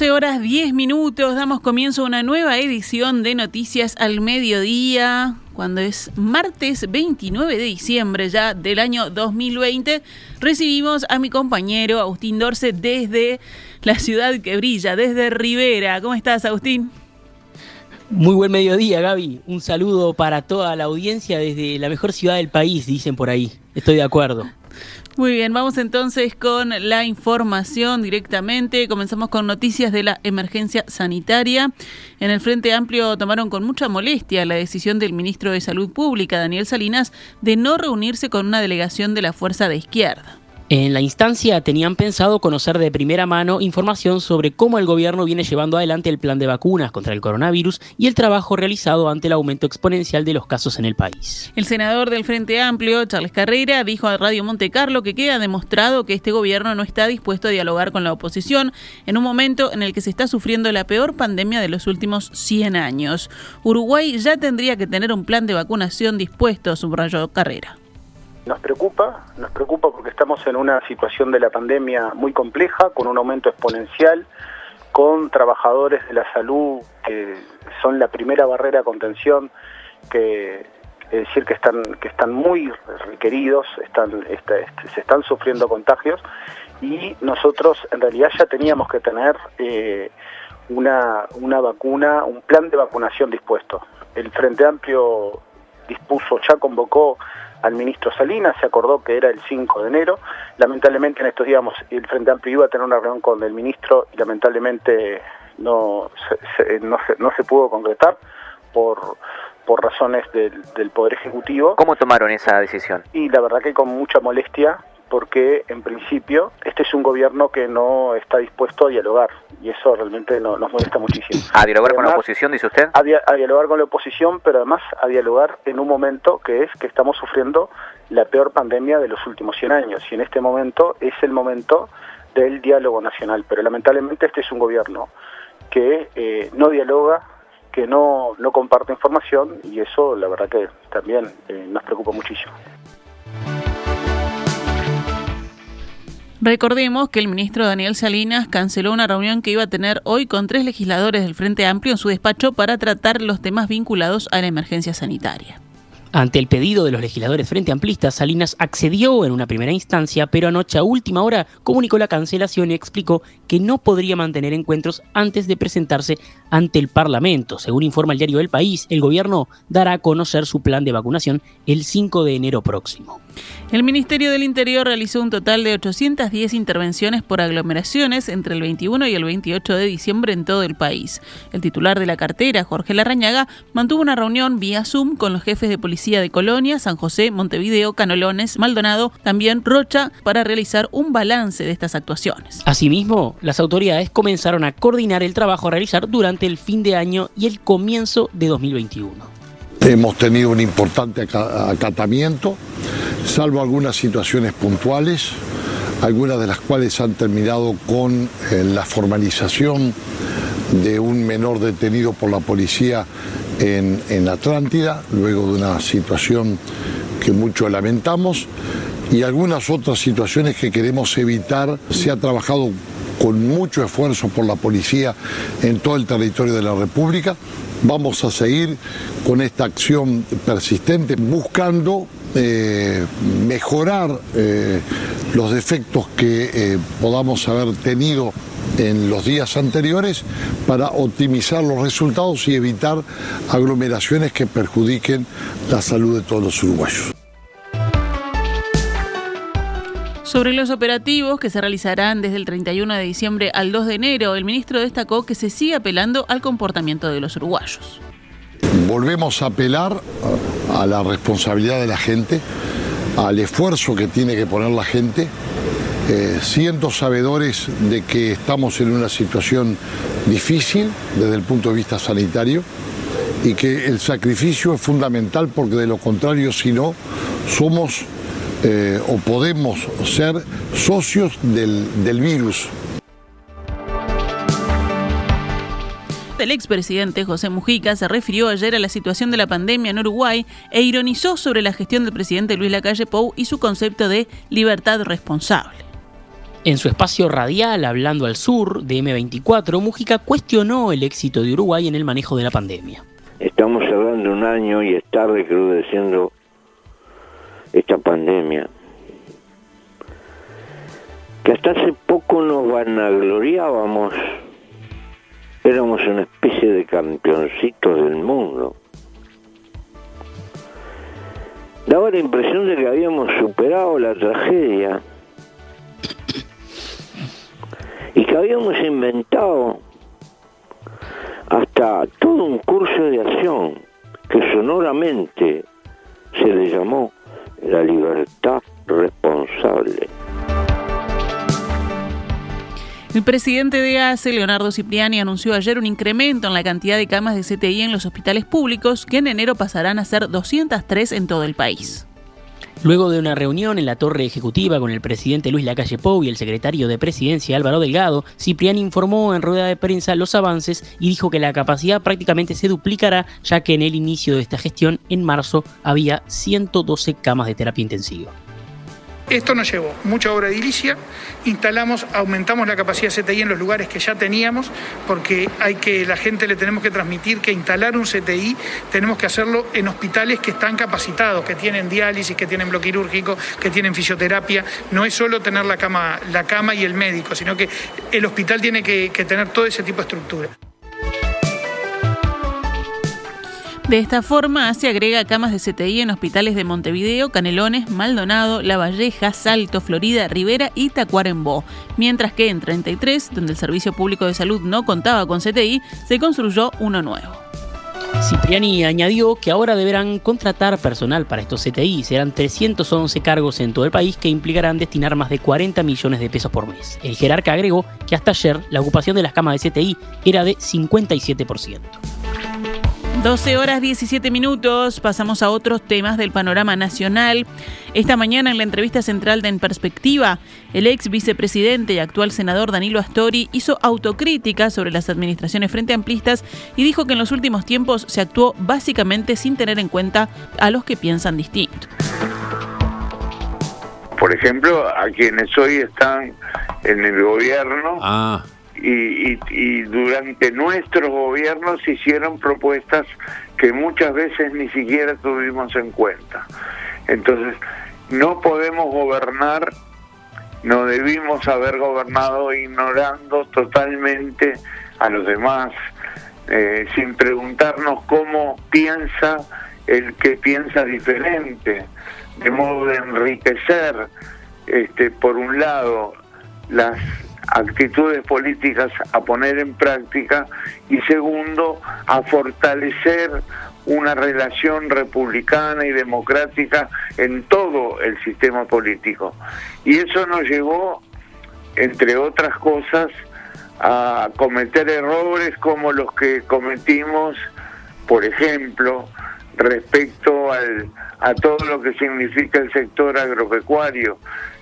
12:10, damos comienzo a una nueva edición de Noticias al Mediodía, cuando es martes 29 de diciembre ya del año 2020. Recibimos a mi compañero Agustín Dorce desde la ciudad que brilla, desde Rivera. ¿Cómo estás, Agustín? Muy buen mediodía, Gaby. Un saludo para toda la audiencia desde la mejor ciudad del país, dicen por ahí. Estoy de acuerdo. Muy bien, vamos entonces con la información directamente. Comenzamos con noticias de la emergencia sanitaria. En el Frente Amplio tomaron con mucha molestia la decisión del ministro de Salud Pública, Daniel Salinas, de no reunirse con una delegación de la fuerza de izquierda. En la instancia tenían pensado conocer de primera mano información sobre cómo el gobierno viene llevando adelante el plan de vacunas contra el coronavirus y el trabajo realizado ante el aumento exponencial de los casos en el país. El senador del Frente Amplio, Charles Carrera, dijo a Radio Montecarlo que queda demostrado que este gobierno no está dispuesto a dialogar con la oposición en un momento en el que se está sufriendo la peor pandemia de los últimos 100 años. Uruguay ya tendría que tener un plan de vacunación dispuesto, subrayó Carrera. Nos preocupa porque estamos en una situación de la pandemia muy compleja, con un aumento exponencial, con trabajadores de la salud que son la primera barrera de contención, que están muy requeridos, se están sufriendo contagios, y nosotros en realidad ya teníamos que tener una vacuna, un plan de vacunación dispuesto. El Frente Amplio dispuso, ya convocó al ministro Salinas, se acordó que era el 5 de enero. Lamentablemente en estos días el Frente Amplio iba a tener una reunión con el ministro y lamentablemente no se pudo concretar por razones del Poder Ejecutivo. ¿Cómo tomaron esa decisión? Y la verdad que con mucha molestia, porque en principio este es un gobierno que no está dispuesto a dialogar, y eso realmente nos molesta muchísimo. ¿A dialogar además, con la oposición, dice usted? A dialogar con la oposición, pero además a dialogar en un momento que es que estamos sufriendo la peor pandemia de los últimos 100 años, y en este momento es el momento del diálogo nacional, pero lamentablemente este es un gobierno que no dialoga, que no comparte información, y eso la verdad que también nos preocupa muchísimo. Recordemos que el ministro Daniel Salinas canceló una reunión que iba a tener hoy con 3 legisladores del Frente Amplio en su despacho para tratar los temas vinculados a la emergencia sanitaria. Ante el pedido de los legisladores frenteamplistas, Salinas accedió en una primera instancia, pero anoche a última hora comunicó la cancelación y explicó que no podría mantener encuentros antes de presentarse ante el Parlamento. Según informa el diario El País, el gobierno dará a conocer su plan de vacunación el 5 de enero próximo. El Ministerio del Interior realizó un total de 810 intervenciones por aglomeraciones entre el 21 y el 28 de diciembre en todo el país. El titular de la cartera, Jorge Larrañaga, mantuvo una reunión vía Zoom con los jefes de policía de Colonia, San José, Montevideo, Canelones, Maldonado, también Rocha, para realizar un balance de estas actuaciones. Asimismo, las autoridades comenzaron a coordinar el trabajo a realizar durante el fin de año y el comienzo de 2021. Hemos tenido un importante acatamiento, salvo algunas situaciones puntuales, algunas de las cuales han terminado con la formalización de un menor detenido por la policía en Atlántida, luego de una situación que mucho lamentamos, y algunas otras situaciones que queremos evitar. Se ha trabajado con mucho esfuerzo por la policía en todo el territorio de la República. Vamos a seguir con esta acción persistente buscando mejorar los defectos que podamos haber tenido en los días anteriores para optimizar los resultados y evitar aglomeraciones que perjudiquen la salud de todos los uruguayos. Sobre los operativos que se realizarán desde el 31 de diciembre al 2 de enero, el ministro destacó que se sigue apelando al comportamiento de los uruguayos. Volvemos a apelar a la responsabilidad de la gente, al esfuerzo que tiene que poner la gente, siendo sabedores de que estamos en una situación difícil desde el punto de vista sanitario, y que el sacrificio es fundamental, porque de lo contrario, si no, somos o podemos ser socios del virus. El expresidente José Mujica se refirió ayer a la situación de la pandemia en Uruguay e ironizó sobre la gestión del presidente Luis Lacalle Pou y su concepto de libertad responsable. En su espacio radial Hablando al Sur de M24, Mujica cuestionó el éxito de Uruguay en el manejo de la pandemia. Estamos cerrando un año y está recrudeciendo esta pandemia, que hasta hace poco nos vanagloriábamos, éramos una especie de campeoncitos del mundo. Daba la impresión de que habíamos superado la tragedia y que habíamos inventado hasta todo un curso de acción que sonoramente se le llamó la libertad responsable. El presidente de ACE, Leonardo Cipriani, anunció ayer un incremento en la cantidad de camas de CTI en los hospitales públicos, que en enero pasarán a ser 203 en todo el país. Luego de una reunión en la Torre Ejecutiva con el presidente Luis Lacalle Pou y el secretario de Presidencia Álvaro Delgado, Cipriani informó en rueda de prensa los avances y dijo que la capacidad prácticamente se duplicará, ya que en el inicio de esta gestión, en marzo, había 112 camas de terapia intensiva. Esto nos llevó mucha obra edilicia, aumentamos la capacidad CTI en los lugares que ya teníamos, porque la gente le tenemos que transmitir que instalar un CTI tenemos que hacerlo en hospitales que están capacitados, que tienen diálisis, que tienen bloque quirúrgico, que tienen fisioterapia. No es solo tener la cama y el médico, sino que el hospital tiene que tener todo ese tipo de estructura. De esta forma, se agrega camas de CTI en hospitales de Montevideo, Canelones, Maldonado, La Valleja, Salto, Florida, Rivera y Tacuarembó. Mientras que en 33, donde el Servicio Público de Salud no contaba con CTI, se construyó uno nuevo. Cipriani añadió que ahora deberán contratar personal para estos CTI. Serán 311 cargos en todo el país, que implicarán destinar más de 40 millones de pesos por mes. El jerarca agregó que hasta ayer la ocupación de las camas de CTI era de 57%. 12 horas 17 minutos, pasamos a otros temas del panorama nacional. Esta mañana, en la entrevista central de En Perspectiva, el ex vicepresidente y actual senador Danilo Astori hizo autocrítica sobre las administraciones frente-amplistas y dijo que en los últimos tiempos se actuó básicamente sin tener en cuenta a los que piensan distinto. Por ejemplo, a quienes hoy están en el gobierno... Y durante nuestros gobiernos se hicieron propuestas que muchas veces ni siquiera tuvimos en cuenta. Entonces, no podemos gobernar, no debimos haber gobernado ignorando totalmente a los demás, sin preguntarnos cómo piensa el que piensa diferente, de modo de enriquecer, por un lado, las actitudes políticas a poner en práctica, y segundo, a fortalecer una relación republicana y democrática en todo el sistema político. Y eso nos llevó, entre otras cosas, a cometer errores como los que cometimos, por ejemplo, respecto a todo lo que significa el sector agropecuario.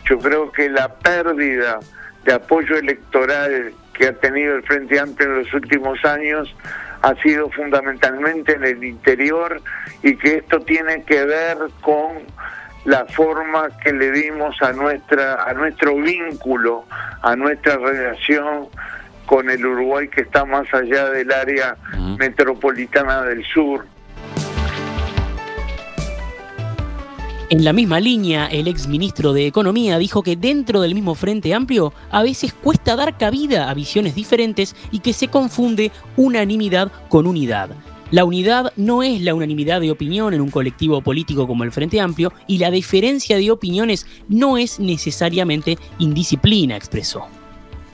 Yo creo que la pérdida de apoyo electoral que ha tenido el Frente Amplio en los últimos años ha sido fundamentalmente en el interior, y que esto tiene que ver con la forma que le dimos a nuestro vínculo, a nuestra relación con el Uruguay, que está más allá del área metropolitana del sur. En la misma línea, el exministro de Economía dijo que dentro del mismo Frente Amplio a veces cuesta dar cabida a visiones diferentes y que se confunde unanimidad con unidad. La unidad no es la unanimidad de opinión en un colectivo político como el Frente Amplio, y la diferencia de opiniones no es necesariamente indisciplina, expresó.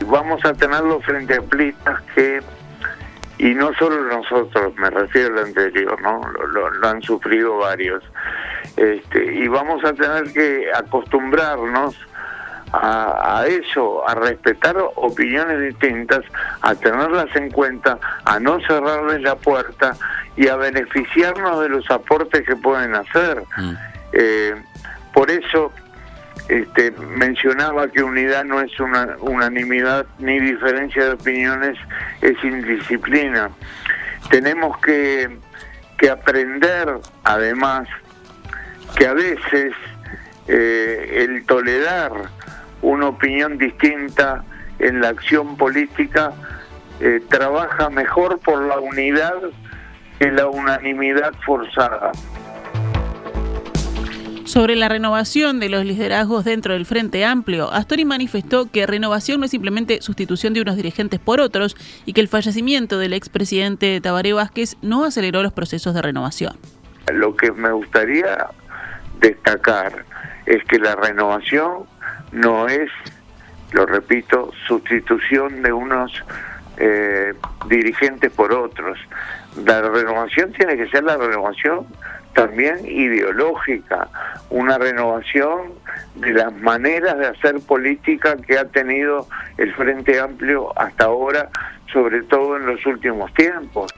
Vamos a tener los frente amplistas que, y no solo nosotros, me refiero al anterior, ¿no? Lo han sufrido varios. Y vamos a tener que acostumbrarnos a eso, a respetar opiniones distintas, a tenerlas en cuenta, a no cerrarles la puerta y a beneficiarnos de los aportes que pueden hacer. Por eso mencionaba que unidad no es una unanimidad, ni diferencia de opiniones es indisciplina. Tenemos que aprender, además, que a veces el tolerar una opinión distinta en la acción política, trabaja mejor por la unidad que la unanimidad forzada. Sobre la renovación de los liderazgos dentro del Frente Amplio, Astori manifestó que renovación no es simplemente sustitución de unos dirigentes por otros y que el fallecimiento del expresidente Tabaré Vázquez no aceleró los procesos de renovación. Lo que me gustaría destacar es que la renovación no es, lo repito, sustitución de unos dirigentes por otros. La renovación tiene que ser la renovación también ideológica, una renovación de las maneras de hacer política que ha tenido el Frente Amplio hasta ahora, sobre todo en los últimos tiempos.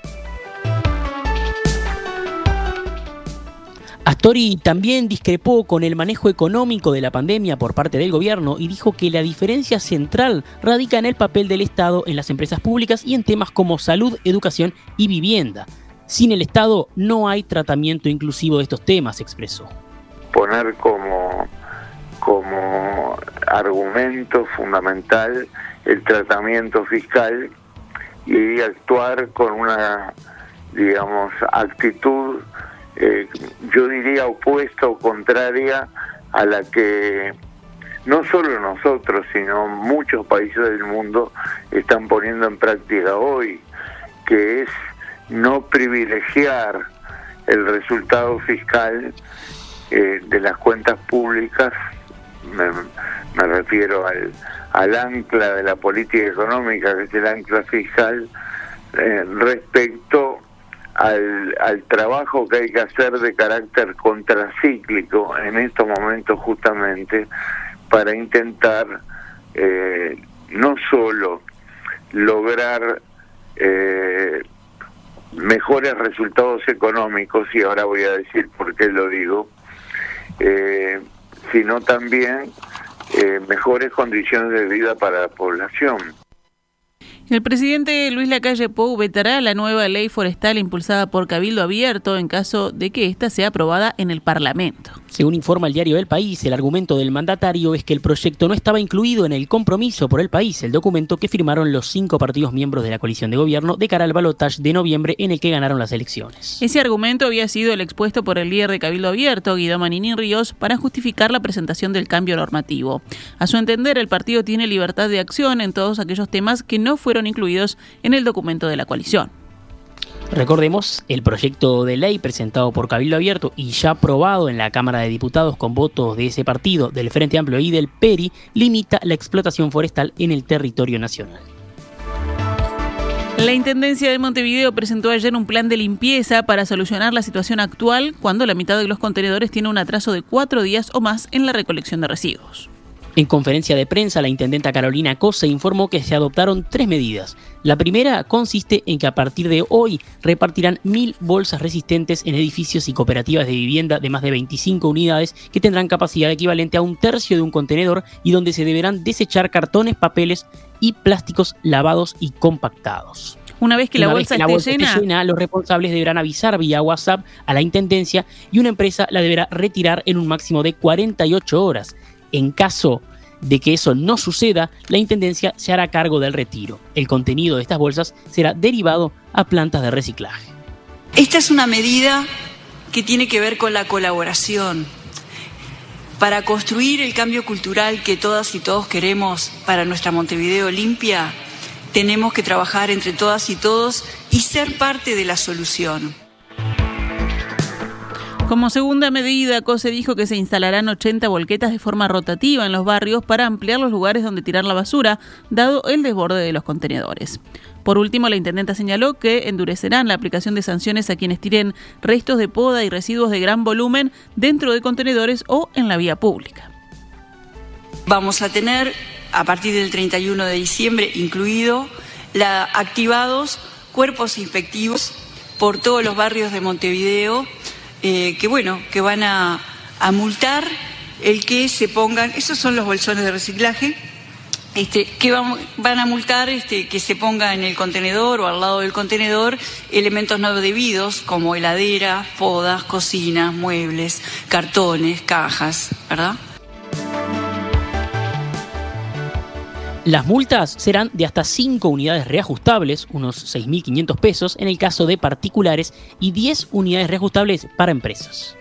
Astori también discrepó con el manejo económico de la pandemia por parte del gobierno y dijo que la diferencia central radica en el papel del Estado en las empresas públicas y en temas como salud, educación y vivienda. Sin el Estado no hay tratamiento inclusivo de estos temas, expresó. Poner como argumento fundamental el tratamiento fiscal y actuar con una, actitud yo diría opuesta o contraria a la que no solo nosotros, sino muchos países del mundo están poniendo en práctica hoy, que es no privilegiar el resultado fiscal de las cuentas públicas, me refiero al ancla de la política económica, que es el ancla fiscal, respecto al trabajo que hay que hacer de carácter contracíclico en estos momentos, justamente para intentar no solo lograr mejores resultados económicos, y ahora voy a decir por qué lo digo, sino también mejores condiciones de vida para la población. El presidente Luis Lacalle Pou vetará la nueva ley forestal impulsada por Cabildo Abierto en caso de que ésta sea aprobada en el Parlamento. Según informa el diario El País, el argumento del mandatario es que el proyecto no estaba incluido en el compromiso por el país, el documento que firmaron los 5 partidos miembros de la coalición de gobierno de cara al balotaje de noviembre en el que ganaron las elecciones. Ese argumento había sido el expuesto por el líder de Cabildo Abierto, Guido Manini Ríos, para justificar la presentación del cambio normativo. A su entender, el partido tiene libertad de acción en todos aquellos temas que no fueron incluidos en el documento de la coalición. Recordemos, el proyecto de ley presentado por Cabildo Abierto y ya aprobado en la Cámara de Diputados con votos de ese partido, del Frente Amplio y del PERI, limita la explotación forestal en el territorio nacional. La Intendencia de Montevideo presentó ayer un plan de limpieza para solucionar la situación actual, cuando la mitad de los contenedores tiene un atraso de 4 días o más en la recolección de residuos. En conferencia de prensa, la intendenta Carolina Cosa informó que se adoptaron 3 medidas. La primera consiste en que a partir de hoy repartirán 1.000 bolsas resistentes en edificios y cooperativas de vivienda de más de 25 unidades que tendrán capacidad equivalente a 1/3 de un contenedor y donde se deberán desechar cartones, papeles y plásticos lavados y compactados. Una vez que la bolsa esté llena, los responsables deberán avisar vía WhatsApp a la intendencia y una empresa la deberá retirar en un máximo de 48 horas. En caso de que eso no suceda, la Intendencia se hará cargo del retiro. El contenido de estas bolsas será derivado a plantas de reciclaje. Esta es una medida que tiene que ver con la colaboración para construir el cambio cultural que todas y todos queremos para nuestra Montevideo limpia. Tenemos que trabajar entre todas y todos y ser parte de la solución. Como segunda medida, COSE dijo que se instalarán 80 volquetas de forma rotativa en los barrios para ampliar los lugares donde tirar la basura, dado el desborde de los contenedores. Por último, la intendenta señaló que endurecerán la aplicación de sanciones a quienes tiren restos de poda y residuos de gran volumen dentro de contenedores o en la vía pública. Vamos a tener, a partir del 31 de diciembre incluido, activados cuerpos inspectivos por todos los barrios de Montevideo, que van a multar el que se pongan, esos son los bolsones de reciclaje, que van a multar que se ponga en el contenedor o al lado del contenedor elementos no debidos como heladeras, podas, cocinas, muebles, cartones, cajas, ¿verdad? Las multas serán de hasta 5 unidades reajustables, unos 6.500 pesos en el caso de particulares, y 10 unidades reajustables para empresas.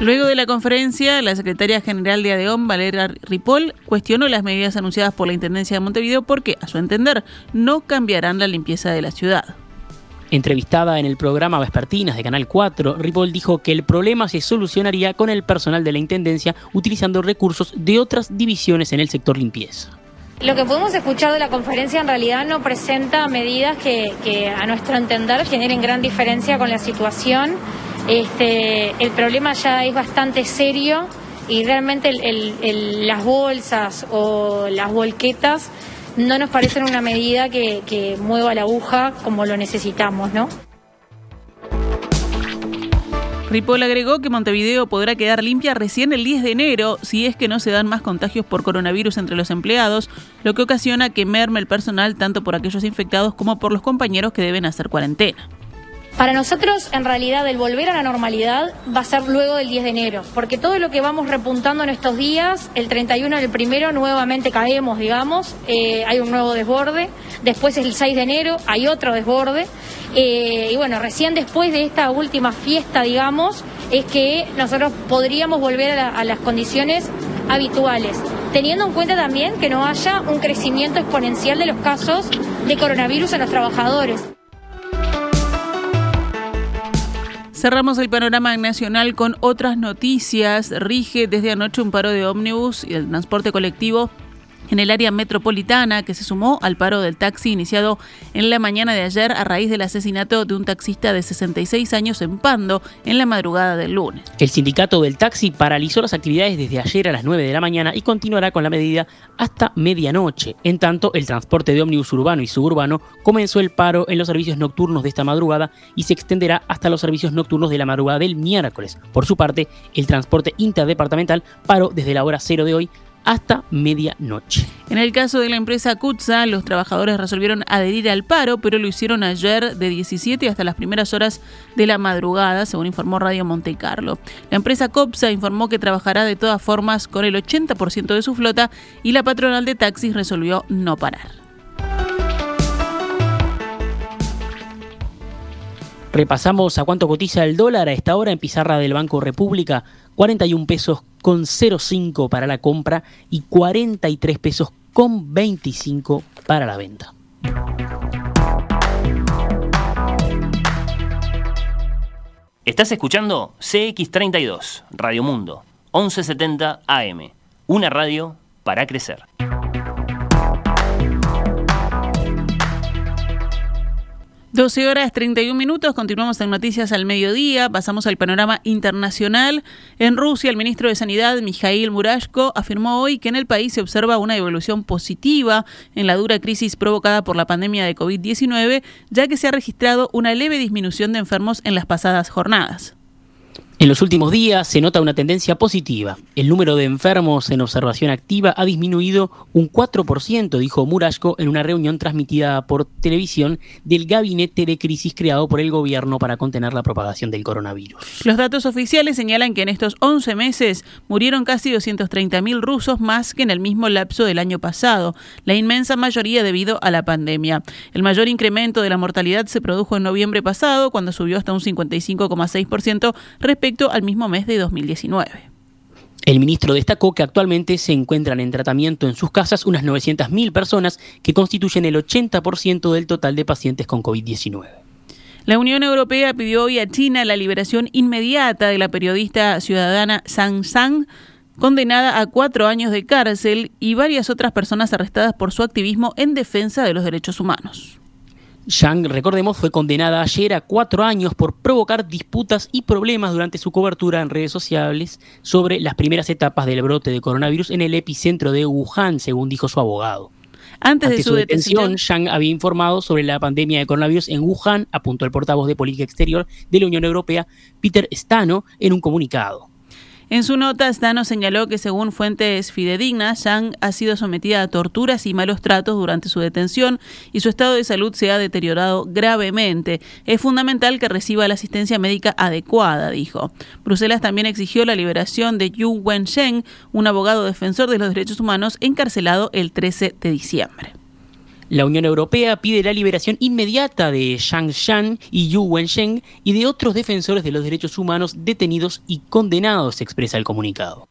Luego de la conferencia, la secretaria general de Adeón, Valeria Ripoll, cuestionó las medidas anunciadas por la Intendencia de Montevideo porque, a su entender, no cambiarán la limpieza de la ciudad. Entrevistada en el programa Vespertinas de Canal 4, Ripoll dijo que el problema se solucionaría con el personal de la Intendencia utilizando recursos de otras divisiones en el sector limpieza. Lo que podemos escuchar de la conferencia en realidad no presenta medidas que a nuestro entender generen gran diferencia con la situación. El problema ya es bastante serio y realmente las bolsas o las volquetas no nos parecen una medida que mueva la aguja como lo necesitamos, ¿no? Ripoll agregó que Montevideo podrá quedar limpia recién el 10 de enero si es que no se dan más contagios por coronavirus entre los empleados, lo que ocasiona que merme el personal tanto por aquellos infectados como por los compañeros que deben hacer cuarentena. Para nosotros, en realidad, el volver a la normalidad va a ser luego del 10 de enero, porque todo lo que vamos repuntando en estos días, el 31 y el 1 nuevamente caemos, digamos, hay un nuevo desborde, después el 6 de enero hay otro desborde, y bueno, recién después de esta última fiesta, digamos, es que nosotros podríamos volver a las condiciones habituales, teniendo en cuenta también que no haya un crecimiento exponencial de los casos de coronavirus en los trabajadores. Cerramos el panorama nacional con otras noticias. Rige desde anoche un paro de ómnibus y el transporte colectivo en el área metropolitana que se sumó al paro del taxi iniciado en la mañana de ayer a raíz del asesinato de un taxista de 66 años en Pando en la madrugada del lunes. El sindicato del taxi paralizó las actividades desde ayer a las 9 de la mañana y continuará con la medida hasta medianoche. En tanto, el transporte de ómnibus urbano y suburbano comenzó el paro en los servicios nocturnos de esta madrugada y se extenderá hasta los servicios nocturnos de la madrugada del miércoles. Por su parte, el transporte interdepartamental paró desde la hora 0 de hoy hasta medianoche. En el caso de la empresa CUTSA, los trabajadores resolvieron adherir al paro, pero lo hicieron ayer de 17 hasta las primeras horas de la madrugada, según informó Radio Montecarlo. La empresa COPSA informó que trabajará de todas formas con el 80% de su flota y la patronal de taxis resolvió no parar. Repasamos a cuánto cotiza el dólar a esta hora en pizarra del Banco República, 41 pesos con 0,5 para la compra y 43 pesos con 25 para la venta. Estás escuchando CX32 Radio Mundo, 1170 AM, una radio para crecer. ...12:31, continuamos en Noticias al Mediodía, pasamos al panorama internacional. En Rusia, el ministro de Sanidad, Mijail Murashko, afirmó hoy que en el país se observa una evolución positiva en la dura crisis provocada por la pandemia de COVID-19, ya que se ha registrado una leve disminución de enfermos en las pasadas jornadas. En los últimos días se nota una tendencia positiva. El número de enfermos en observación activa ha disminuido un 4%, dijo Murashko en una reunión transmitida por televisión del gabinete de crisis creado por el gobierno para contener la propagación del coronavirus. Los datos oficiales señalan que en estos 11 meses murieron casi 230.000 rusos más que en el mismo lapso del año pasado, la inmensa mayoría debido a la pandemia. El mayor incremento de la mortalidad se produjo en noviembre pasado, cuando subió hasta un 55,6% respecto al mismo mes de 2019. El ministro destacó que actualmente se encuentran en tratamiento en sus casas unas 900.000 personas que constituyen el 80% del total de pacientes con COVID-19. La Unión Europea pidió hoy a China la liberación inmediata de la periodista ciudadana Zhang Zhan, condenada a 4 años de cárcel, y varias otras personas arrestadas por su activismo en defensa de los derechos humanos. Zhang, recordemos, fue condenada ayer a 4 años por provocar disputas y problemas durante su cobertura en redes sociales sobre las primeras etapas del brote de coronavirus en el epicentro de Wuhan, según dijo su abogado. Antes de su detención, Zhang había informado sobre la pandemia de coronavirus en Wuhan, apuntó el portavoz de Política Exterior de la Unión Europea, Peter Stano, en un comunicado. En su nota, Stano señaló que según fuentes fidedignas, Zhang ha sido sometida a torturas y malos tratos durante su detención y su estado de salud se ha deteriorado gravemente. Es fundamental que reciba la asistencia médica adecuada, dijo. Bruselas también exigió la liberación de Yu Wensheng, un abogado defensor de los derechos humanos encarcelado el 13 de diciembre. La Unión Europea pide la liberación inmediata de Zhang Zhan y Yu Wensheng y de otros defensores de los derechos humanos detenidos y condenados, expresa el comunicado.